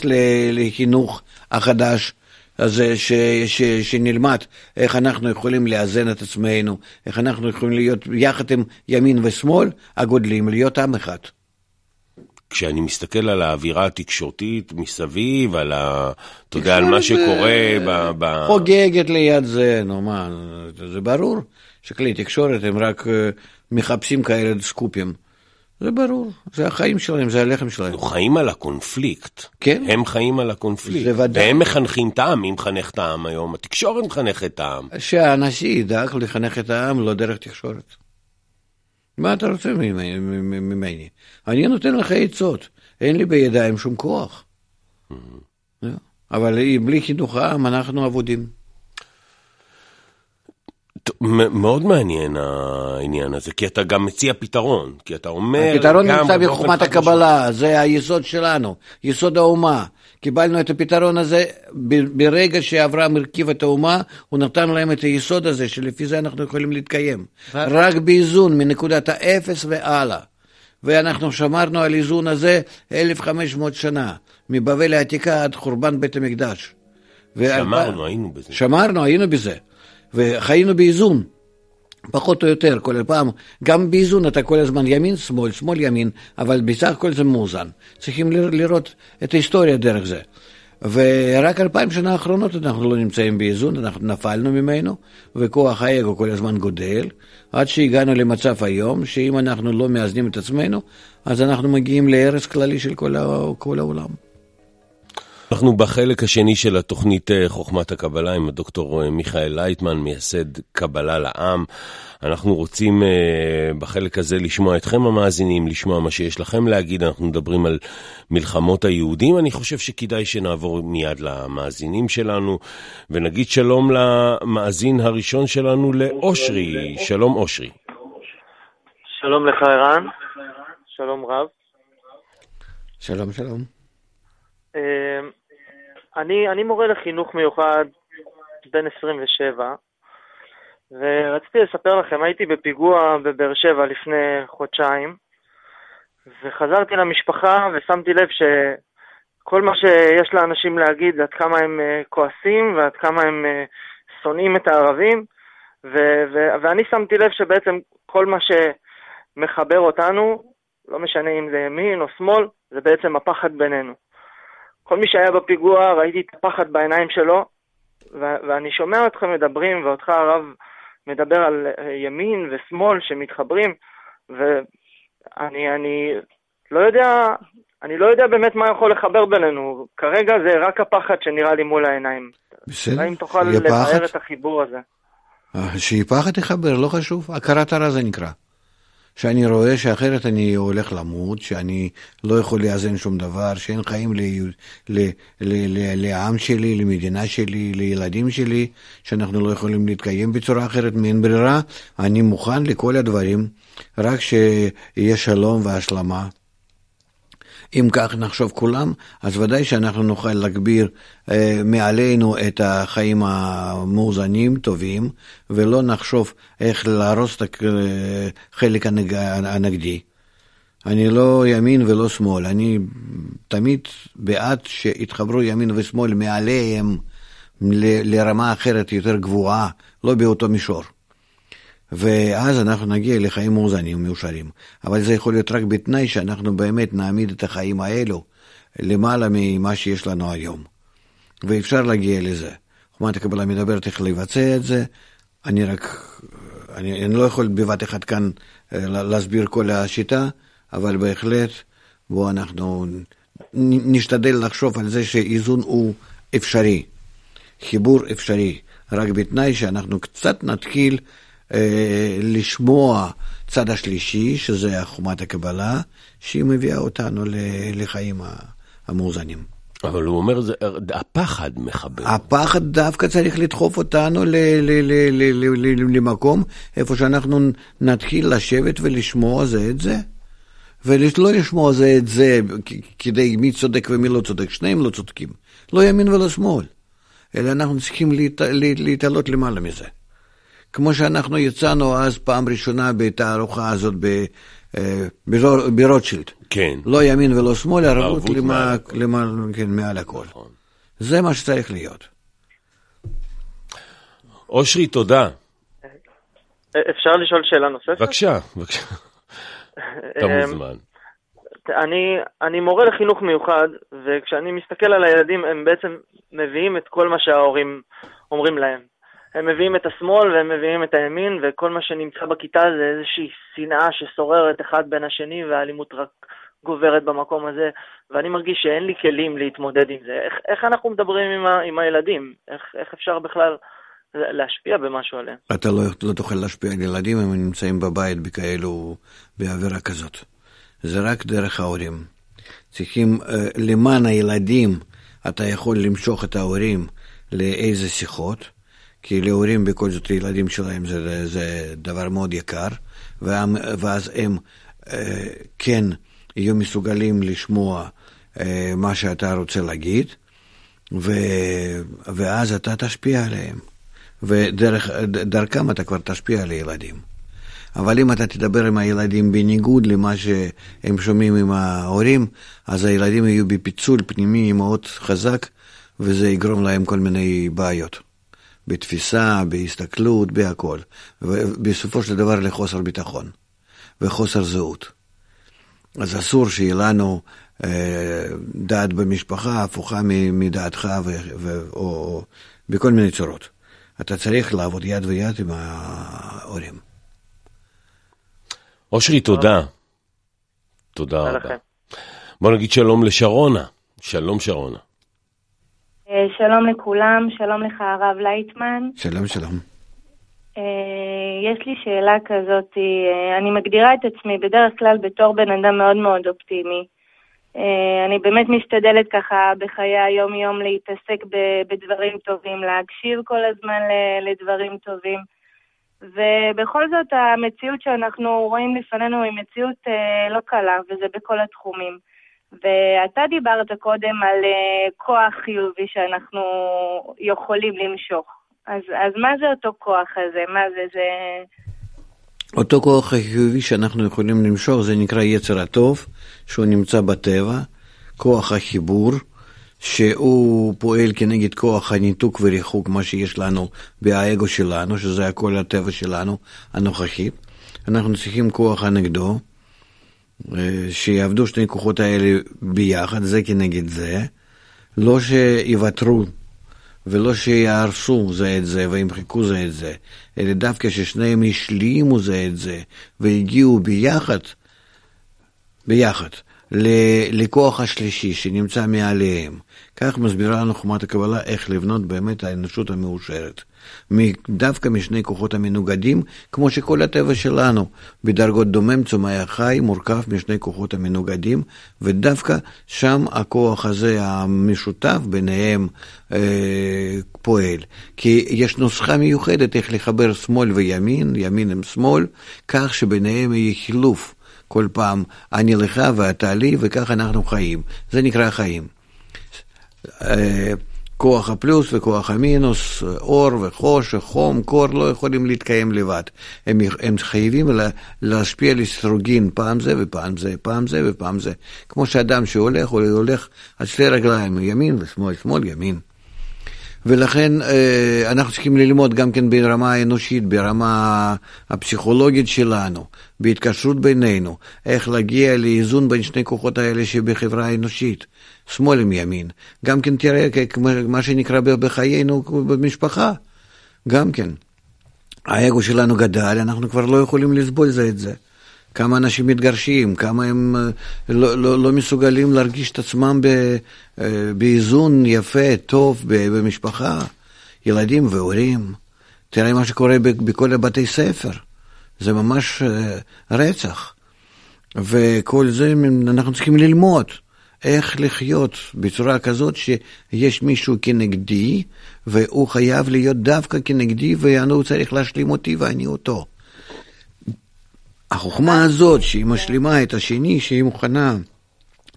לחינוך החדש, אז ש, ש, שנלמד איך אנחנו יכולים לאזן את עצמנו, איך אנחנו יכולים להיות יחד עם ימין ושמאל, הגודלים, להיות עם אחד. כשאני מסתכל על האווירה התקשורתית מסביב, על ה... אתה יודע, על מה שקורה ב... ב... חוגגת ליד זה, נו מה, זה ברור שכלי תקשורת הם רק מחפשים כאלה סקופים. זה ברור, זה החיים שלהם, זה הלחם שלהם. אנחנו חיים על הקונפליקט. כן. הם חיים על הקונפליקט. זה ודאי. והם מחנכים את העם, אם חנך את העם היום. התקשורת מחנך את העם. שהנשיא ידאג לחנך את העם לא דרך תקשורת. מה אתה רוצה ממני? אני נותן לך עצות. אין לי בידיים שום כוח. אבל בלי חינוך העם אנחנו עבודים. מאוד מעניין העניין הזה, כי אתה גם מציע פתרון, כי אתה אומר... הפתרון נמצא בחוכמת הקבלה, זה היסוד שלנו, יסוד האומה. קיבלנו את הפתרון הזה ברגע שאברהם הרכיב את האומה, הוא נתן להם את היסוד הזה, שלפי זה אנחנו יכולים להתקיים. רק באיזון מנקודת האפס ועלה. ואנחנו שמרנו על איזון הזה אלף וחמש מאות שנה, מבבל העתיקה עד חורבן בית המקדש. שמרנו, היינו בזה. שמרנו, היינו בזה. וחיינו באיזון, פחות או יותר, כל פעם, גם באיזון אתה כל הזמן ימין, שמאל, שמאל, ימין, אבל בסך הכל זה מאוזן. צריכים לראות את ההיסטוריה דרך זה. ורק אלפיים שנה האחרונות אנחנו לא נמצאים באיזון, אנחנו נפלנו ממנו, וכוח האגו כל הזמן גודל, עד שהגענו למצב היום, שאם אנחנו לא מאזנים את עצמנו, אז אנחנו מגיעים להרס כללי של כל העולם. אנחנו בחלק השני של התוכנית חוכמת הקבלה עם הדוקטור מיכאל לייטמן, מייסד קבלה לעם. אנחנו רוצים בחלק הזה לשמוע אתכם המאזינים, לשמוע מה שיש לכם להגיד. אנחנו מדברים על מלחמות היהודים. אני חושב שכדאי שנעבור מיד למאזינים שלנו, ונגיד שלום למאזין הראשון שלנו, לאושרי. שלום אושרי. שלום לך ערן. שלום רב. שלום שלום. אני אני מורה לחינוך מיוחד בן עשרים ושבע, ורציתי לספר לכם, הייתי בפיגוע בבאר שבע לפני חודשיים, וחזרתי למשפחה ושמתי לב שכל מה שיש לאנשים להגיד זה עד כמה הם כועסים ועד כמה הם שונאים את הערבים, ו- ו- ואני שמתי לב שבעצם כל מה שמחבר אותנו, לא משנה אם זה ימין או שמאל, זה בעצם הפחד בינינו. כל מי שהיה בפיגוע, ראיתי את הפחד בעיניים שלו, ו- ואני שומע אתכם מדברים, ואותך הרב מדבר על ימין ושמאל שמתחברים, ואני אני לא יודע, אני לא יודע באמת מה יכול לחבר בינינו. כרגע זה רק הפחד שנראה לי מול העיניים. בסדר. האם תוכל לבאר את החיבור הזה? שיהיה פחד לחבר, לא חשוב. הכרת הרע זה נקרא. שאני רואה שאחרת אני הולך למות, שאני לא יכול לאזן שום דבר, שאין חיים ל- ל- ל- ל- לעם שלי, למדינה שלי, לילדים שלי, שאנחנו לא יכולים להתקיים בצורה אחרת, מאין ברירה. אני מוכן לכל הדברים, רק שיהיה שלום והשלמה. אם כך נחשוב כולם, אז ודאי שאנחנו נוכל להגביר אה, מעלינו את החיים המאוזנים, טובים, ולא נחשוב איך להרוס את החלק הנג... הנגדי. אני לא ימין ולא שמאל, אני תמיד בעד שהתחברו ימין ושמאל מעליהם ל... לרמה אחרת יותר גבוהה, לא באותו מישור. ואז אנחנו נגיע לחיים מאוזנים ומאושרים. אבל זה יכול להיות רק בתנאי שאנחנו באמת נעמיד את החיים האלו למעלה ממה שיש לנו היום. ואפשר להגיע לזה. חוכמת הקבלה מדברת איך לבצע את זה. אני רק, אני, אני לא יכול בבת אחד כאן להסביר כל השיטה, אבל בהחלט, בוא אנחנו נשתדל לחשוב על זה שאיזון הוא אפשרי. חיבור אפשרי. רק בתנאי שאנחנו קצת נתחיל לשמוע צד השלישי, שזה חוכמת הקבלה, שהיא מביאה אותנו לחיים המאוזנים. אבל הוא אומר, הפחד מחבר. הפחד דווקא צריך לדחוף אותנו למקום איפה שאנחנו נתחיל לשבת ולשמוע זה את זה, ולא לשמוע זה את זה כדי מי צודק ומי לא צודק. שניהם לא צודקים, לא ימין ולא שמאל, אלא אנחנו צריכים להתעלות למעלה מזה. כמו שאנחנו יצאנו אז פעם ראשונה בתערוכה הזאת ברוטשילד. כן. לא ימין ולא שמאל, ערבות מעל הכל. זה מה שצריך להיות. אושרי, תודה. אפשר לשאול שאלה נוספת? בבקשה, בבקשה. אתה מוזמן. אני מורה לחינוך מיוחד, וכשאני מסתכל על הילדים, הם בעצם מביאים את כל מה שההורים אומרים להם. הם מביאים את השמאל והם מביאים את הימין, וכל מה שנמצא בכיתה זה איזושהי שנאה ששוררת אחד בין השני, והאלימות רק גוברת במקום הזה, ואני מרגיש שאין לי כלים להתמודד עם זה. איך, איך אנחנו מדברים עם, ה, עם הילדים? איך, איך אפשר בכלל להשפיע במשהו עליהם? אתה לא, לא תוכל להשפיע על ילדים אם הם נמצאים בבית בכאלו, בעבירה כזאת. זה רק דרך ההורים. צריכים, למען הילדים, אתה יכול למשוך את ההורים לאיזה שיחות, כי להורים בכל זאת הילדים שלהם זה, זה דבר מאוד יקר, ואז הם אה, כן יהיו מסוגלים לשמוע אה, מה שאתה רוצה להגיד, ו, ואז אתה תשפיע עליהם, ודרכם אתה כבר תשפיע על הילדים. אבל אם אתה תדבר עם הילדים בניגוד למה שהם שומעים עם ההורים, אז הילדים יהיו בפיצול פנימי מאוד חזק, וזה יגרום להם כל מיני בעיות. בתפיסה, בהסתכלות, בהכל. ובסופו של דבר לחוסר ביטחון וחוסר זהות. אז אסור שיהיה לנו אה, דעת במשפחה הפוכה מדעתך ו, ו, או, או בכל מיני צורות. אתה צריך לעבוד יד ויד עם ההורים. אושרי, תודה. תודה רבה. בוא נגיד שלום לשרונה. שלום שרונה. שלום לכולם, שלום לך הרב לייטמן. שלום, שלום. יש לי שאלה כזאת, אני מגדירה את עצמי בדרך כלל בתור בן אדם מאוד מאוד אופטימי. אני באמת משתדלת ככה בחיי היום יום להתעסק בדברים טובים, להקשיב כל הזמן לדברים טובים. ובכל זאת המציאות שאנחנו רואים לפנינו היא מציאות לא קלה, וזה בכל התחומים. ואתה דיברת קודם על כוח חיובי שאנחנו יכולים למשוך. אז, אז מה זה אותו כוח הזה? מה זה, זה... אותו כוח החיובי שאנחנו יכולים למשוך זה נקרא יצר הטוב, שהוא נמצא בטבע, כוח החיבור, שהוא פועל כנגד כוח הניתוק וריחוק, מה שיש לנו באגו שלנו, שזה הכל הטבע שלנו הנוכחי. אנחנו צריכים כוח הנגדו, שיעבדו שני כוחות האלה ביחד, זה כנגד זה, לא שיוותרו ולא שיערסו זה את זה וימחקו זה את זה, אלא דווקא ששניהם ישלימו זה את זה והגיעו ביחד ביחד לכוח השלישי שנמצא מעליהם. כך מסבירה לנו חוכמת הקבלה איך לבנות באמת האנושות המאושרת, דווקא משני כוחות המנוגדים, כמו שכל הטבע שלנו בדרגות דומם צומח חי מורכב משני כוחות המנוגדים, ודווקא שם הכוח הזה המשותף ביניהם אה, פועל, כי יש נוסחה מיוחדת איך לחבר שמאל וימין, ימין עם שמאל, כך שביניהם יהיה חילוף כל פעם, אני לך ואתה לי, וכך אנחנו חיים. זה נקרא חיים. כוח הפלוס וכוח המינוס, אור וחושך, חום, קור, לא יכולים להתקיים לבד. הם, הם חייבים לה, להשפיע לסרוגין פעם זה ופעם זה, פעם זה ופעם זה. כמו שאדם שהולך, הוא הולך על שתי רגליים, ימין ושמאל, שמאל, ימין. ולכן אנחנו צריכים ללמוד גם כן ברמה האנושית, ברמה הפסיכולוגית שלנו, בהתקשרות בינינו, איך להגיע לאיזון בין שני כוחות האלה שבחברה האנושית, שמאל עם ימין. גם כן תראה מה שנקרא בחיינו במשפחה, גם כן. האגו שלנו גדל, אנחנו כבר לא יכולים לסבול זה את זה. כמה אנשים מתגרשים, כמה הם לא, לא, לא מסוגלים להרגיש את עצמם ב, באיזון יפה, טוב, במשפחה, ילדים והורים. תראה מה שקורה בכל הבתי ספר. זה ממש רצח. וכל זה אנחנו צריכים ללמוד איך לחיות בצורה כזאת שיש מישהו כנגדי, והוא חייב להיות דווקא כנגדי, והוא צריך להשלים אותי ואני אותו. החוכמה הזאת שהיא משלימה את השני, שהיא מוכנה,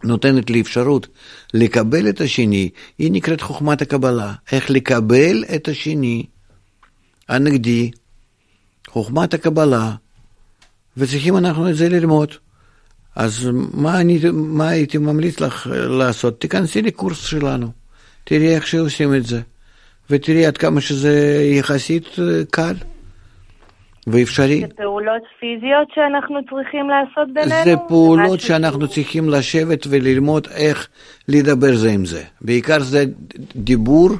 נותנת לי אפשרות לקבל את השני, היא נקראת חוכמת הקבלה. איך לקבל את השני, הנגדי, חוכמת הקבלה, וצריכים אנחנו את זה ללמוד. אז מה, אני, מה הייתי ממליץ לך לעשות? תיכנסי לקורס שלנו, תראי איך שעושים את זה, ותראי עד כמה שזה יחסית קל. ואפשרי. זה פעולות פיזיות שאנחנו צריכים לעשות בינינו? זה פעולות שאנחנו צריכים לשבת וללמוד איך לדבר זה עם זה. בעיקר זה דיבור,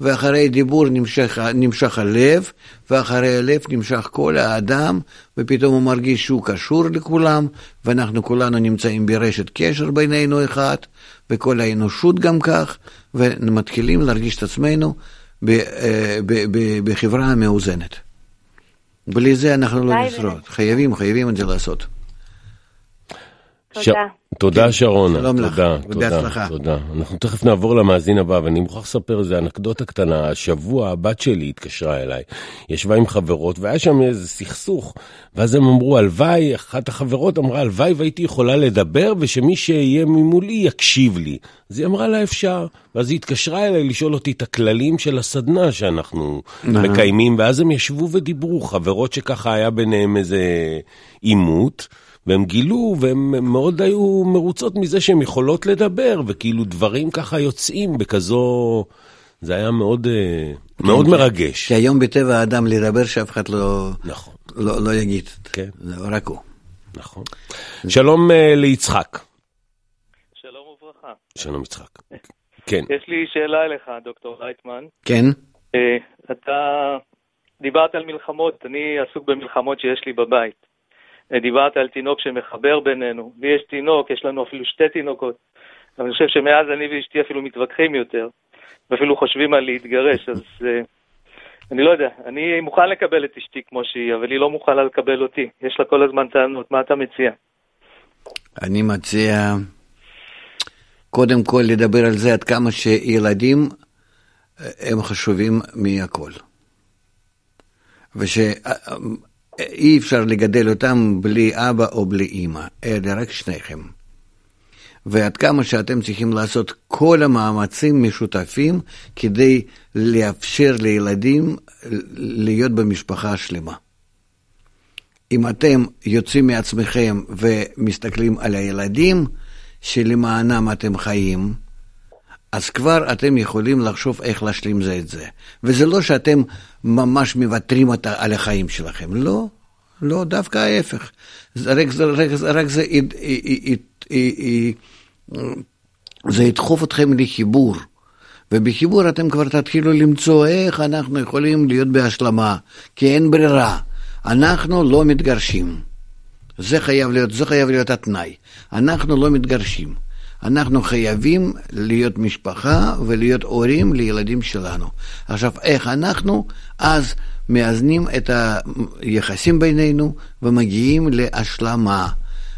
ואחרי דיבור נמשך, נמשך הלב, ואחרי הלב נמשך כל האדם, ופתאום הוא מרגיש שהוא קשור לכולם, ואנחנו כולנו נמצאים ברשת קשר בינינו אחד, וכל האנושות גם כך, ומתחילים להרגיש את עצמנו ב, ב, ב, ב, בחברה המאוזנת. בלי זה אנחנו לא נשרוד. חייבים, חייבים את זה לעשות. תודה. תודה שרונה. שלום לך. תודה, תודה. אנחנו תכף נעבור למאזין הבא, ואני מוכרח לספר איזה אנקדוטה קטנה. השבוע הבת שלי התקשרה אליי, ישבה עם חברות, והיה שם איזה סכסוך, ואז הם אמרו, אלוואי, אחת החברות אמרה, אלוואי והייתי יכולה לדבר, ושמי שיהיה ממולי יקשיב לי. אז היא אמרה לה אפשר, ואז היא התקשרה אליי לשאול אותי את הכללים של הסדנה שאנחנו מקיימים, ואז הם ישבו ודיברו, חברות שככה היה ביניהם איזה עימות, והם גילו, והם מאוד היו מרוצות מזה שהן יכולות לדבר, וכאילו דברים ככה יוצאים בכזו, זה היה מאוד, כן, מאוד כי, מרגש. כי היום בטבע האדם לדבר שאף אחד לא, נכון. לא, לא יגיד, כן. רק הוא. נכון. שלום ליצחק. שלום וברכה. שלום יצחק. כן. יש לי שאלה אליך, דוקטור לייטמן. כן. Uh, אתה דיברת על מלחמות, אני עסוק במלחמות שיש לי בבית. דיברת על תינוק שמחבר בינינו, ויש תינוק, יש לנו אפילו שתי תינוקות, אבל אני חושב שמאז אני ואשתי אפילו מתווכחים יותר, ואפילו חושבים על להתגרש, אז אני לא יודע, אני מוכן לקבל את אשתי כמו שהיא, אבל היא לא מוכנה לקבל אותי. יש לה כל הזמן טענות, מה אתה מציע? אני מציע קודם כל לדבר על זה עד כמה שילדים הם חשובים מהכל. ושאי אפשר לגדל אותם בלי אבא או בלי אמא, אלא רק שניכם. ועד כמה שאתם צריכים לעשות כל המאמצים משותפים כדי לאפשר לילדים להיות במשפחה השלמה. אם אתם יוצאים מעצמכם ומסתכלים על הילדים שלמענם אתם חיים, אז כבר אתם יכולים לחשוב איך להשלים זה את זה. וזה לא שאתם ממש מבטרים על החיים שלכם, לא, לא, דווקא ההפך. רק זה, רק זה, רק זה, זה ידחוף אתכם לחיבור, ובחיבור אתם כבר תתחילו למצוא איך אנחנו יכולים להיות בהשלמה, כי אין ברירה, אנחנו לא מתגרשים. זה חייב להיות, זה חייב להיות התנאי. אנחנו לא מתגרשים. אנחנו חייבים להיות משפחה ולהיות הורים לילדים שלנו. עכשיו, איך אנחנו אז מאזנים את היחסים בינינו ומגיעים להשלמה,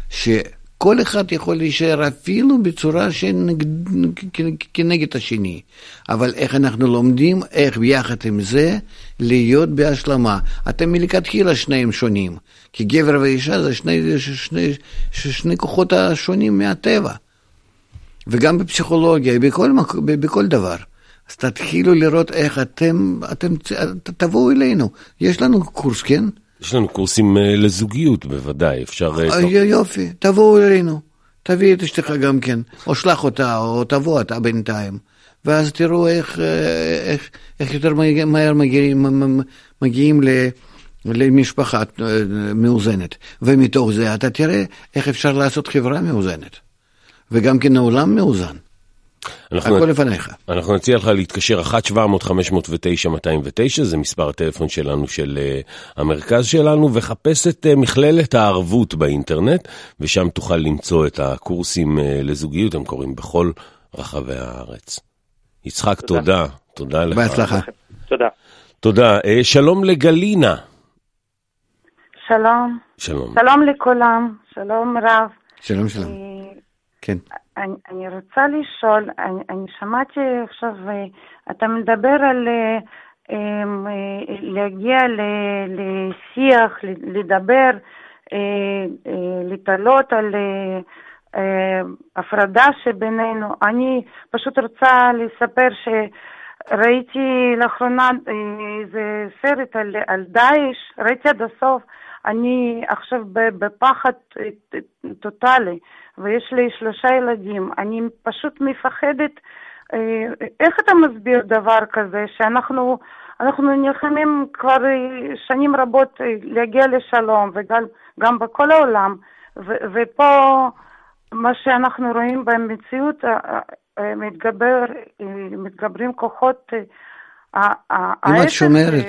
שכל אחד יכול להישאר אפילו בצורה שכנגד השני. אבל איך אנחנו לומדים, איך ביחד עם זה להיות בהשלמה. אתם מלכתחילה שניים שונים, כי גבר ואישה זה שני, שני, שני כוחות השונים מהטבע. וגם בפסיכולוגיה, בכל, בכל דבר. אז תתחילו לראות איך אתם, אתם, תבואו אלינו. יש לנו קורס, כן? יש לנו קורסים לזוגיות, בוודאי. אפשר... יופי, תבואו אלינו. תביא את אשתך גם כן. או שלח אותה, או תבוא אתה בינתיים. ואז תראו איך, איך, איך יותר מהר מגיעים, מגיעים ל... למשפחה מאוזנת. ומתוך זה אתה תראה איך אפשר לעשות חברה מאוזנת. וגם כן העולם מאוזן. הכל לפניך. אנחנו נציע לך להתקשר אחת שבע מאות חמש מאות תשע מאתיים ותשע, זה מספר הטלפון שלנו, של uh, המרכז שלנו, וחפש את uh, מכללת הערבות באינטרנט, ושם תוכל למצוא את הקורסים uh, לזוגיות, הם קוראים בכל רחבי הארץ. יצחק, תודה. תודה, תודה לך. בהצלחה. תודה. תודה. Uh, שלום לגלינה. שלום. שלום. שלום לכולם. שלום רב. שלום שלום. כן. אני, אני רוצה לשאול, אני, אני שמעתי עכשיו, אתה מדבר על להגיע לשיח, לדבר, לתלות על הפרדה שבינינו. אני פשוט רוצה לספר שראיתי לאחרונה איזה סרט על, על דאעש, ראיתי עד הסוף, אני עכשיו בפחד טוטלי, ויש לי שלושה ילדים. אני פשוט מפחדת, איך אתה מסביר דבר כזה, שאנחנו אנחנו נלחמים כבר שנים רבות להגיע לשלום, וגם גם בכל העולם, ו, ופה מה שאנחנו רואים במציאות, מתגבר, מתגברים כוחות, אם את שומרת,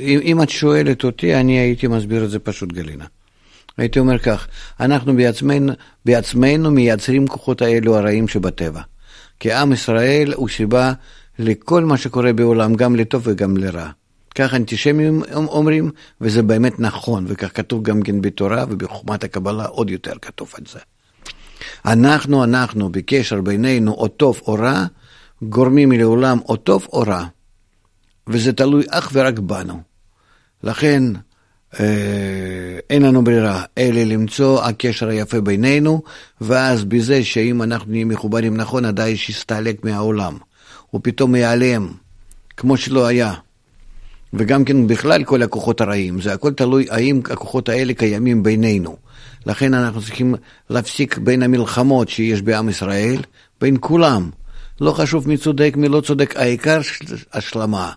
אם את שואלת אותי, אני הייתי מסביר את זה פשוט, גלינה. הייתי אומר כך, אנחנו בעצמנו, בעצמנו מייצרים כוחות האלו הרעים שבטבע. כי עם ישראל הוא סיבה לכל מה שקורה בעולם, גם לטוב וגם לרע. כך אנטישמים אומרים, וזה באמת נכון, וכך כתוב גם כן בתורה, ובחוכמת הקבלה עוד יותר כתוב על זה. אנחנו, אנחנו, בקשר בינינו, או טוב או רע, גורמים לעולם או טוב או רע. וזה תלוי אך ורק בנו. לכן אה, אין לנו ברירה, אלא למצוא הקשר היפה בינינו, ואז בזה שאם אנחנו נהיה מחוברים נכון, עדיין שיסתלק מהעולם. הוא פתאום ייעלם, כמו שלא היה. וגם כן בכלל כל הכוחות הרעים, זה הכל תלוי האם הכוחות האלה קיימים בינינו. לכן אנחנו צריכים להפסיק בין המלחמות שיש בעם ישראל, בין כולם. לא חשוב מי צודק, מי לא צודק, העיקר השלמה.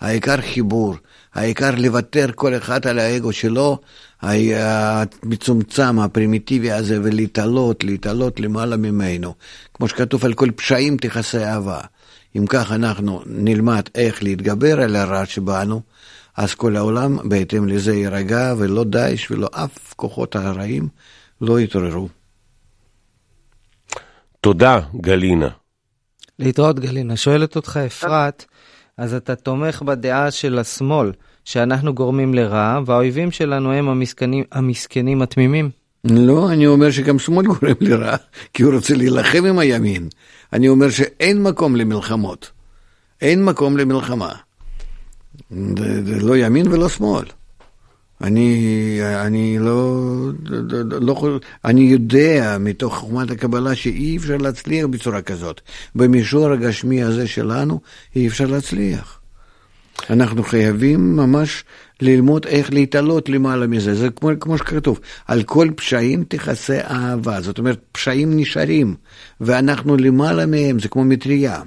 העיקר חיבור, העיקר לוותר כל אחד על האגו שלו, המצומצם, הפרימיטיבי הזה, ולהתעלות, להתעלות למעלה ממנו. כמו שכתוב, על כל פשעים תכסה אהבה. אם כך אנחנו נלמד איך להתגבר על הרע שבאנו, אז כל העולם בהתאם לזה יירגע, ולא דאעש ולא אף כוחות הרעים לא יתעוררו. תודה, גלינה. להתראות גלינה. שואלת אותך אפרת, אז אתה תומך בדעה של השמאל, שאנחנו גורמים לרע, והאויבים שלנו הם המסכנים, המסכנים התמימים? לא, אני אומר שגם שמאל גורם לרע, כי הוא רוצה להילחם עם הימין. אני אומר שאין מקום למלחמות. אין מקום למלחמה. זה, זה לא ימין ולא שמאל. אני, אני לא, לא, אני יודע מתוך חוכמת הקבלה שאי אפשר להצליח בצורה כזאת. במישור הגשמי הזה שלנו אי אפשר להצליח. אנחנו חייבים ממש ללמוד איך להתעלות למעלה מזה. זה כמו, כמו שכתוב, על כל פשעים תכסה אהבה. זאת אומרת, פשעים נשארים, ואנחנו למעלה מהם, זה כמו מטריה.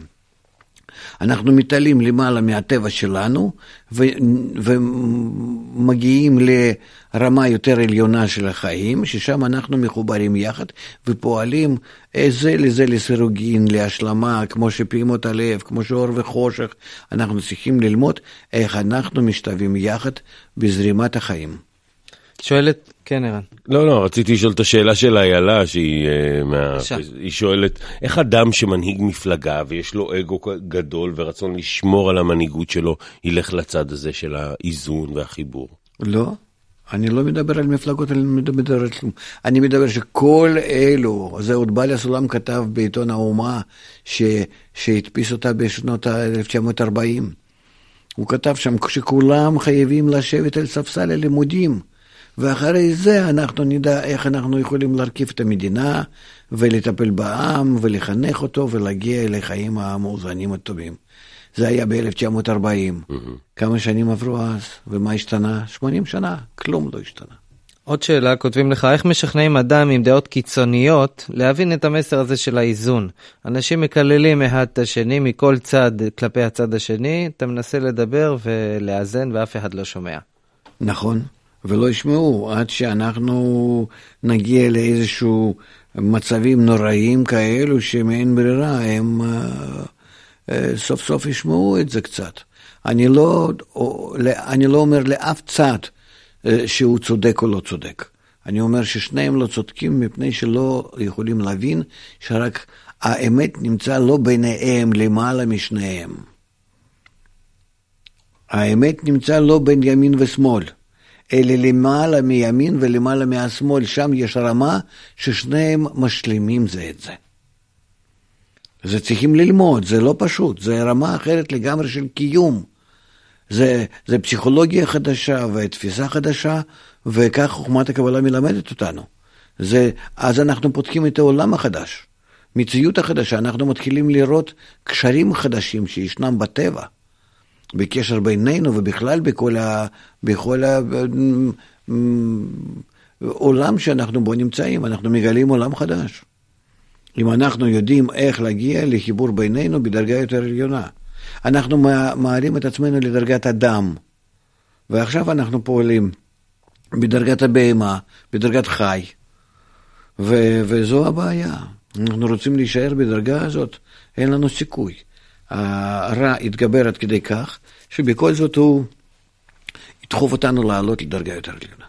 אנחנו מתעלים למעלה מהטבע שלנו, ו, ומגיעים לרמה יותר עליונה של החיים, ששם אנחנו מחוברים יחד, ופועלים איזה לזה לסירוגין, להשלמה, כמו שפעימות הלב, כמו שאור וחושך. אנחנו צריכים ללמוד איך אנחנו משתווים יחד בזרימת החיים. שואלת, כן אירן. לא, לא, רציתי לשאול את השאלה של איילה, שהיא מה, היא שואלת, איך אדם שמנהיג מפלגה ויש לו אגו גדול ורצון לשמור על המנהיגות שלו, ילך לצד הזה של האיזון והחיבור? לא, אני לא מדבר על מפלגות, אני מדבר על כלום. אני מדבר שכל אלו, זה עוד בעל הסולם כתב בעיתון האומה, ש, שהדפיס אותה בשנות ה-אלף תשע מאות ארבעים. הוא כתב שם שכולם חייבים לשבת על ספסל הלימודים, ואחרי זה אנחנו נדע איך אנחנו יכולים להרכיב את המדינה, ולטפל בעם, ולחנך אותו, ולהגיע לחיים המאוזנים הטובים. זה היה ב-אלף תשע מאות ארבעים. Mm-hmm. כמה שנים עברו אז, ומה השתנה? שמונים שנה, כלום לא השתנה. עוד שאלה, כותבים לך, איך משכנעים אדם עם דעות קיצוניות להבין את המסר הזה של האיזון? אנשים מקללים אחד את השני, מכל צד כלפי הצד השני, אתה מנסה לדבר ולאזן, ואף אחד לא שומע. נכון. ולא ישמעו, עד שאנחנו נגיע לאיזשהו מצבים נוראים כאלו שמעין ברירה, הם סוף סוף ישמעו את זה קצת. אני לא, אני לא אומר לאף צד שהוא צודק או לא צודק. אני אומר ששניהם לא צודקים מפני שלא יכולים להבין שרק האמת נמצא לא ביניהם למעלה משניהם. האמת נמצא לא בין ימין ושמאל. אלא למעלה מימין ולמעלה מהשמאל, שם יש רמה ששניהם משלימים זה את זה. זה צריכים ללמוד, זה לא פשוט, זה רמה אחרת לגמרי של קיום. זה, זה פסיכולוגיה חדשה ותפיסה חדשה, וכך חוכמת הקבלה מלמדת אותנו. זה, אז אנחנו פותחים את העולם החדש, מציאות החדשה, אנחנו מתחילים לראות קשרים חדשים שישנם בטבע. בקשר בינינו ובכלל בכל ה... בכל ה... עולם שאנחנו בו נמצאים, אנחנו מגלים עולם חדש. אם אנחנו יודעים איך להגיע לחיבור בינינו בדרגה יותר עליונה, אנחנו מעלים את עצמנו לדרגת הדם, ועכשיו אנחנו פועלים בדרגת הבהמה, בדרגת חי, ו... וזו הבעיה. אנחנו רוצים להישאר בדרגה הזאת, אין לנו סיכוי. הרע התגבר עד כדי כך, שבכל זאת הוא ידחוף אותנו לעלות לדרגה יותר עליונה.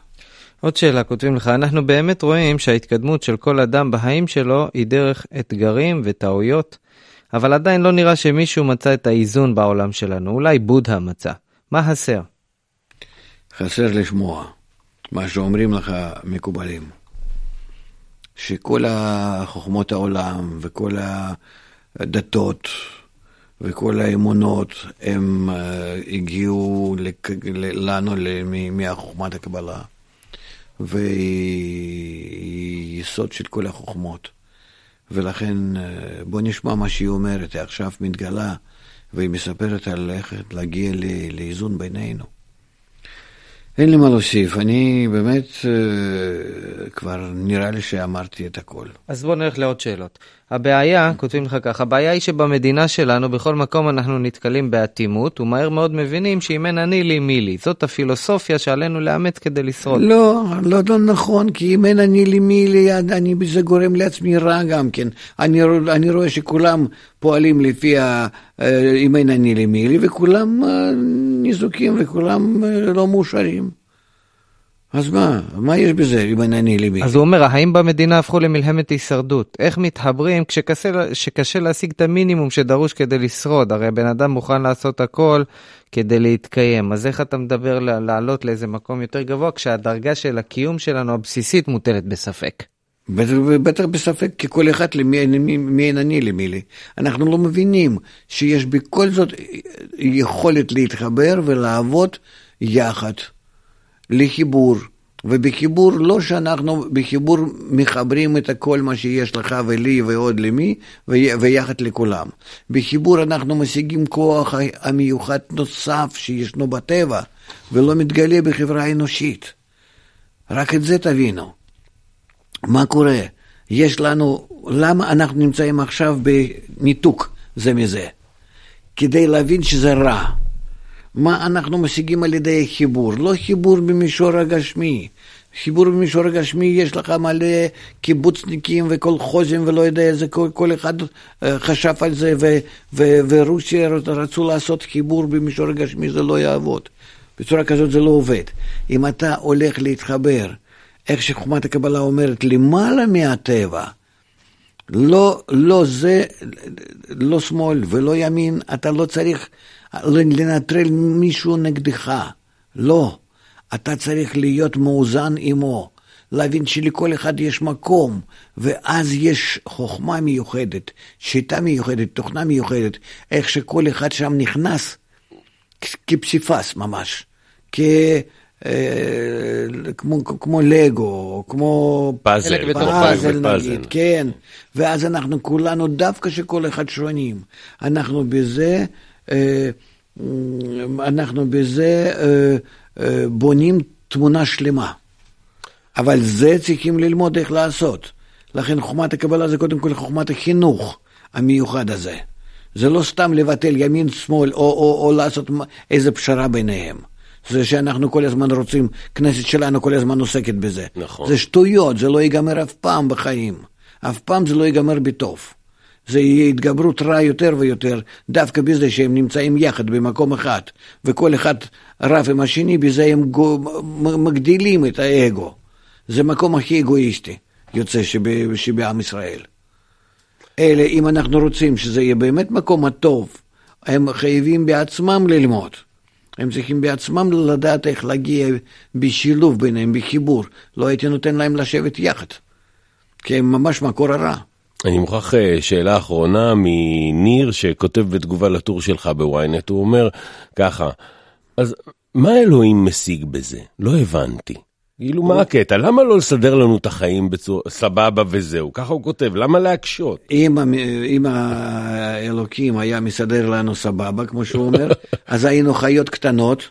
עוד שאלה, כותבים לך, אנחנו באמת רואים שההתקדמות של כל אדם בחיים שלו היא דרך אתגרים וטעויות, אבל עדיין לא נראה שמישהו מצא את האיזון בעולם שלנו, אולי בודה מצא. מה חסר? חסר לשמוע, מה שאומרים לך מקובלים, שכל החוכמות העולם וכל הדתות, וכל האמונות הם הגיעו לנו מהחוכמת הקבלה, והיא יסוד של כל החוכמות, ולכן בוא נשמע מה שהיא אומרת. היא עכשיו מתגלה והיא מספרת על איך להגיע לאיזון בינינו. אין לי מה להוסיף, אני באמת כבר נראה לי שאמרתי את הכל. אז בואו נלך לעוד שאלות. הבעיה, כותבים לך כך, הבעיה היא שבמדינה שלנו בכל מקום אנחנו נתקלים באטימות, ומהר מאוד מבינים שאם אין אני לי מי לי. זאת הפילוסופיה שעלינו לאמץ כדי לשרוד. לא, לא, לא נכון, כי אם אין אני לי מי לי, אני בזה גורם לעצמי רע גם כן. אני, אני רואה שכולם פועלים לפי אם אין אני לי מי לי, וכולם ניזוקים וכולם לא מאושרים. אז מה? מה יש בזה, אם אינני ליבי? אז הוא אומר, החיים במדינה הפכו למלחמת הישרדות. איך מתחברים כשקשה להשיג את המינימום שדרוש כדי לשרוד? הרי הבן אדם מוכן לעשות הכל כדי להתקיים. אז איך אתה מדבר לעלות לאיזה מקום יותר גבוה, כשהדרגה של הקיום שלנו הבסיסית מוטלת בספק? בטח בספק, כי כל אחד למי אינני למי לי. אנחנו לא מבינים שיש בכל זאת יכולת להתחבר ולעבוד יחד. לחיבור, ובחיבור לא שאנחנו בחיבור מחברים את כל מה שיש לך ולי ועוד למי ויחד לכולם. בחיבור אנחנו משיגים כוח המיוחד נוסף שישנו בטבע ולא מתגלה בחברה האנושית. רק את זה תבינו. מה קורה? יש לנו, למה אנחנו נמצאים עכשיו בניתוק זה מזה? כדי להבין שזה רע. מה אנחנו משיגים על ידי חיבור? לא חיבור במישור הגשמי. חיבור במישור הגשמי יש לך מלא קיבוצניקים וכל חוזים ולא יודע איזה, כל אחד חשב על זה, ו- ו- ורוסיה רצו לעשות חיבור במישור הגשמי, זה לא יעבוד. בצורה כזאת זה לא עובד. אם אתה הולך להתחבר, איך שחוכמת הקבלה אומרת, למעלה מהטבע, לא, לא זה, לא שמאל ולא ימין, אתה לא צריך לנטרל מישהו נגדך. לא. אתה צריך להיות מאוזן עמו. להבין שלכל אחד יש מקום, ואז יש חוכמה מיוחדת, שיטה מיוחדת, תוכנה מיוחדת, איך שכל אחד שם נכנס כפסיפס ממש. כ... כמו, כמו לגו, כמו פאזל, פאזל נגיד, כן. ואז אנחנו כולנו, דווקא שכל אחד שונים, אנחנו בזה אנחנו בזה בונים תמונה שלמה. אבל זה צריכים ללמוד איך לעשות. לכן חוכמת הקבלה זה קודם כל חוכמת החינוך המיוחד הזה. זה לא סתם לבטל ימין שמאל או, או, או לעשות איזה פשרה ביניהם. זה שאנחנו כל הזמן רוצים, כנסת שלנו כל הזמן עוסקת בזה. נכון. זה שטויות, זה לא ייגמר אף פעם בחיים. אף פעם זה לא ייגמר בטוב. זה יהיה התגברות רע יותר ויותר, דווקא בזה שהם נמצאים יחד במקום אחד, וכל אחד רב עם השני, בזה הם מגדילים את האגו. זה מקום הכי אגואיסטי, יוצא שבעם ישראל. אלה, אם אנחנו רוצים שזה יהיה באמת מקום הטוב, הם חייבים בעצמם ללמוד. הם צריכים בעצמם לדעת איך להגיע בשילוב ביניהם, בחיבור. לא הייתי נותן להם לשבת יחד, כי הם ממש מקור הרע. אני מוכרח שאלה אחרונה מניר שכותב בתגובה לטור שלך בוויינט, הוא אומר ככה, אז מה אלוהים משיג בזה? לא הבנתי. כאילו מה הקטע? למה לא לסדר לנו את החיים בצורה סבבה וזהו? ככה הוא כותב, למה להקשות? אם האלוקים היה מסדר לנו סבבה, כמו שהוא אומר, אז היינו חיות קטנות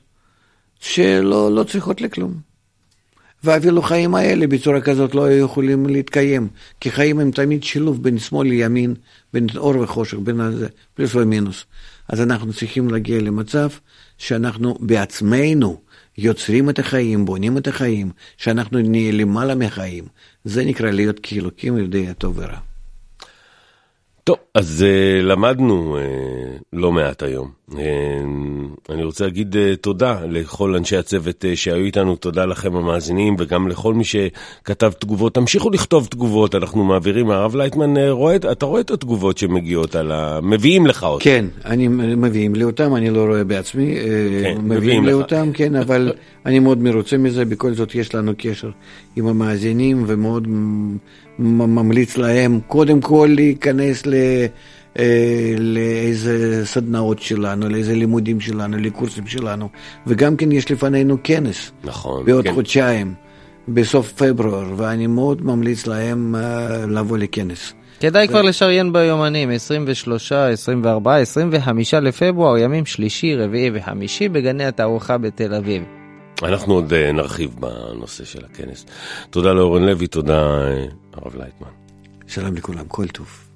שלא לא צריכות לכלום. ואפילו חיים האלה בצורה כזאת לא יכולים להתקיים, כי חיים הם תמיד שילוב בין שמאל לימין, בין אור וחושך, בין הזה, פלוס ומינוס. אז אנחנו צריכים להגיע למצב שאנחנו בעצמנו יוצרים את החיים, בונים את החיים, שאנחנו נהיה למעלה מהחיים. זה נקרא להיות כאלוקים לידי הטוב ורע. טוב, אז uh, למדנו uh, לא מעט היום. Uh, אני רוצה להגיד uh, תודה לכל אנשי הצוות uh, שהיו איתנו, תודה לכם המאזינים וגם לכל מי שכתב תגובות. תמשיכו לכתוב תגובות, אנחנו מעבירים. הרב לייטמן, uh, רואה, אתה רואה את התגובות שמגיעות, על ה... מביאים לך אותם. כן, אני, מביאים לי אותם, אני לא רואה בעצמי, uh, כן, מביאים לי אותם, כן, אבל אני מאוד מרוצה מזה, בכל זאת יש לנו קשר עם המאזינים ומאוד ממליץ להם קודם כל להיכנס ל... לאיזה סדנאות שלנו, לאיזה לימודים שלנו, לקורסים שלנו, וגם כן יש לפנינו כנס, נכון, בעוד כן. חודשיים, בסוף פברואר, ואני מאוד ממליץ להם uh, לבוא לכנס. כדאי זה... כבר לשריין ביומנים, עשרים ושלושה, עשרים וארבעה, עשרים וחמישה לפברואר, ימים שלישי, רביעי וחמישי, בגני התערוכה בתל אביב. אנחנו עוד נרחיב בנושא של הכנס. תודה לאורן לוי, תודה הרב לייטמן. שלום לכולם, כל טוב.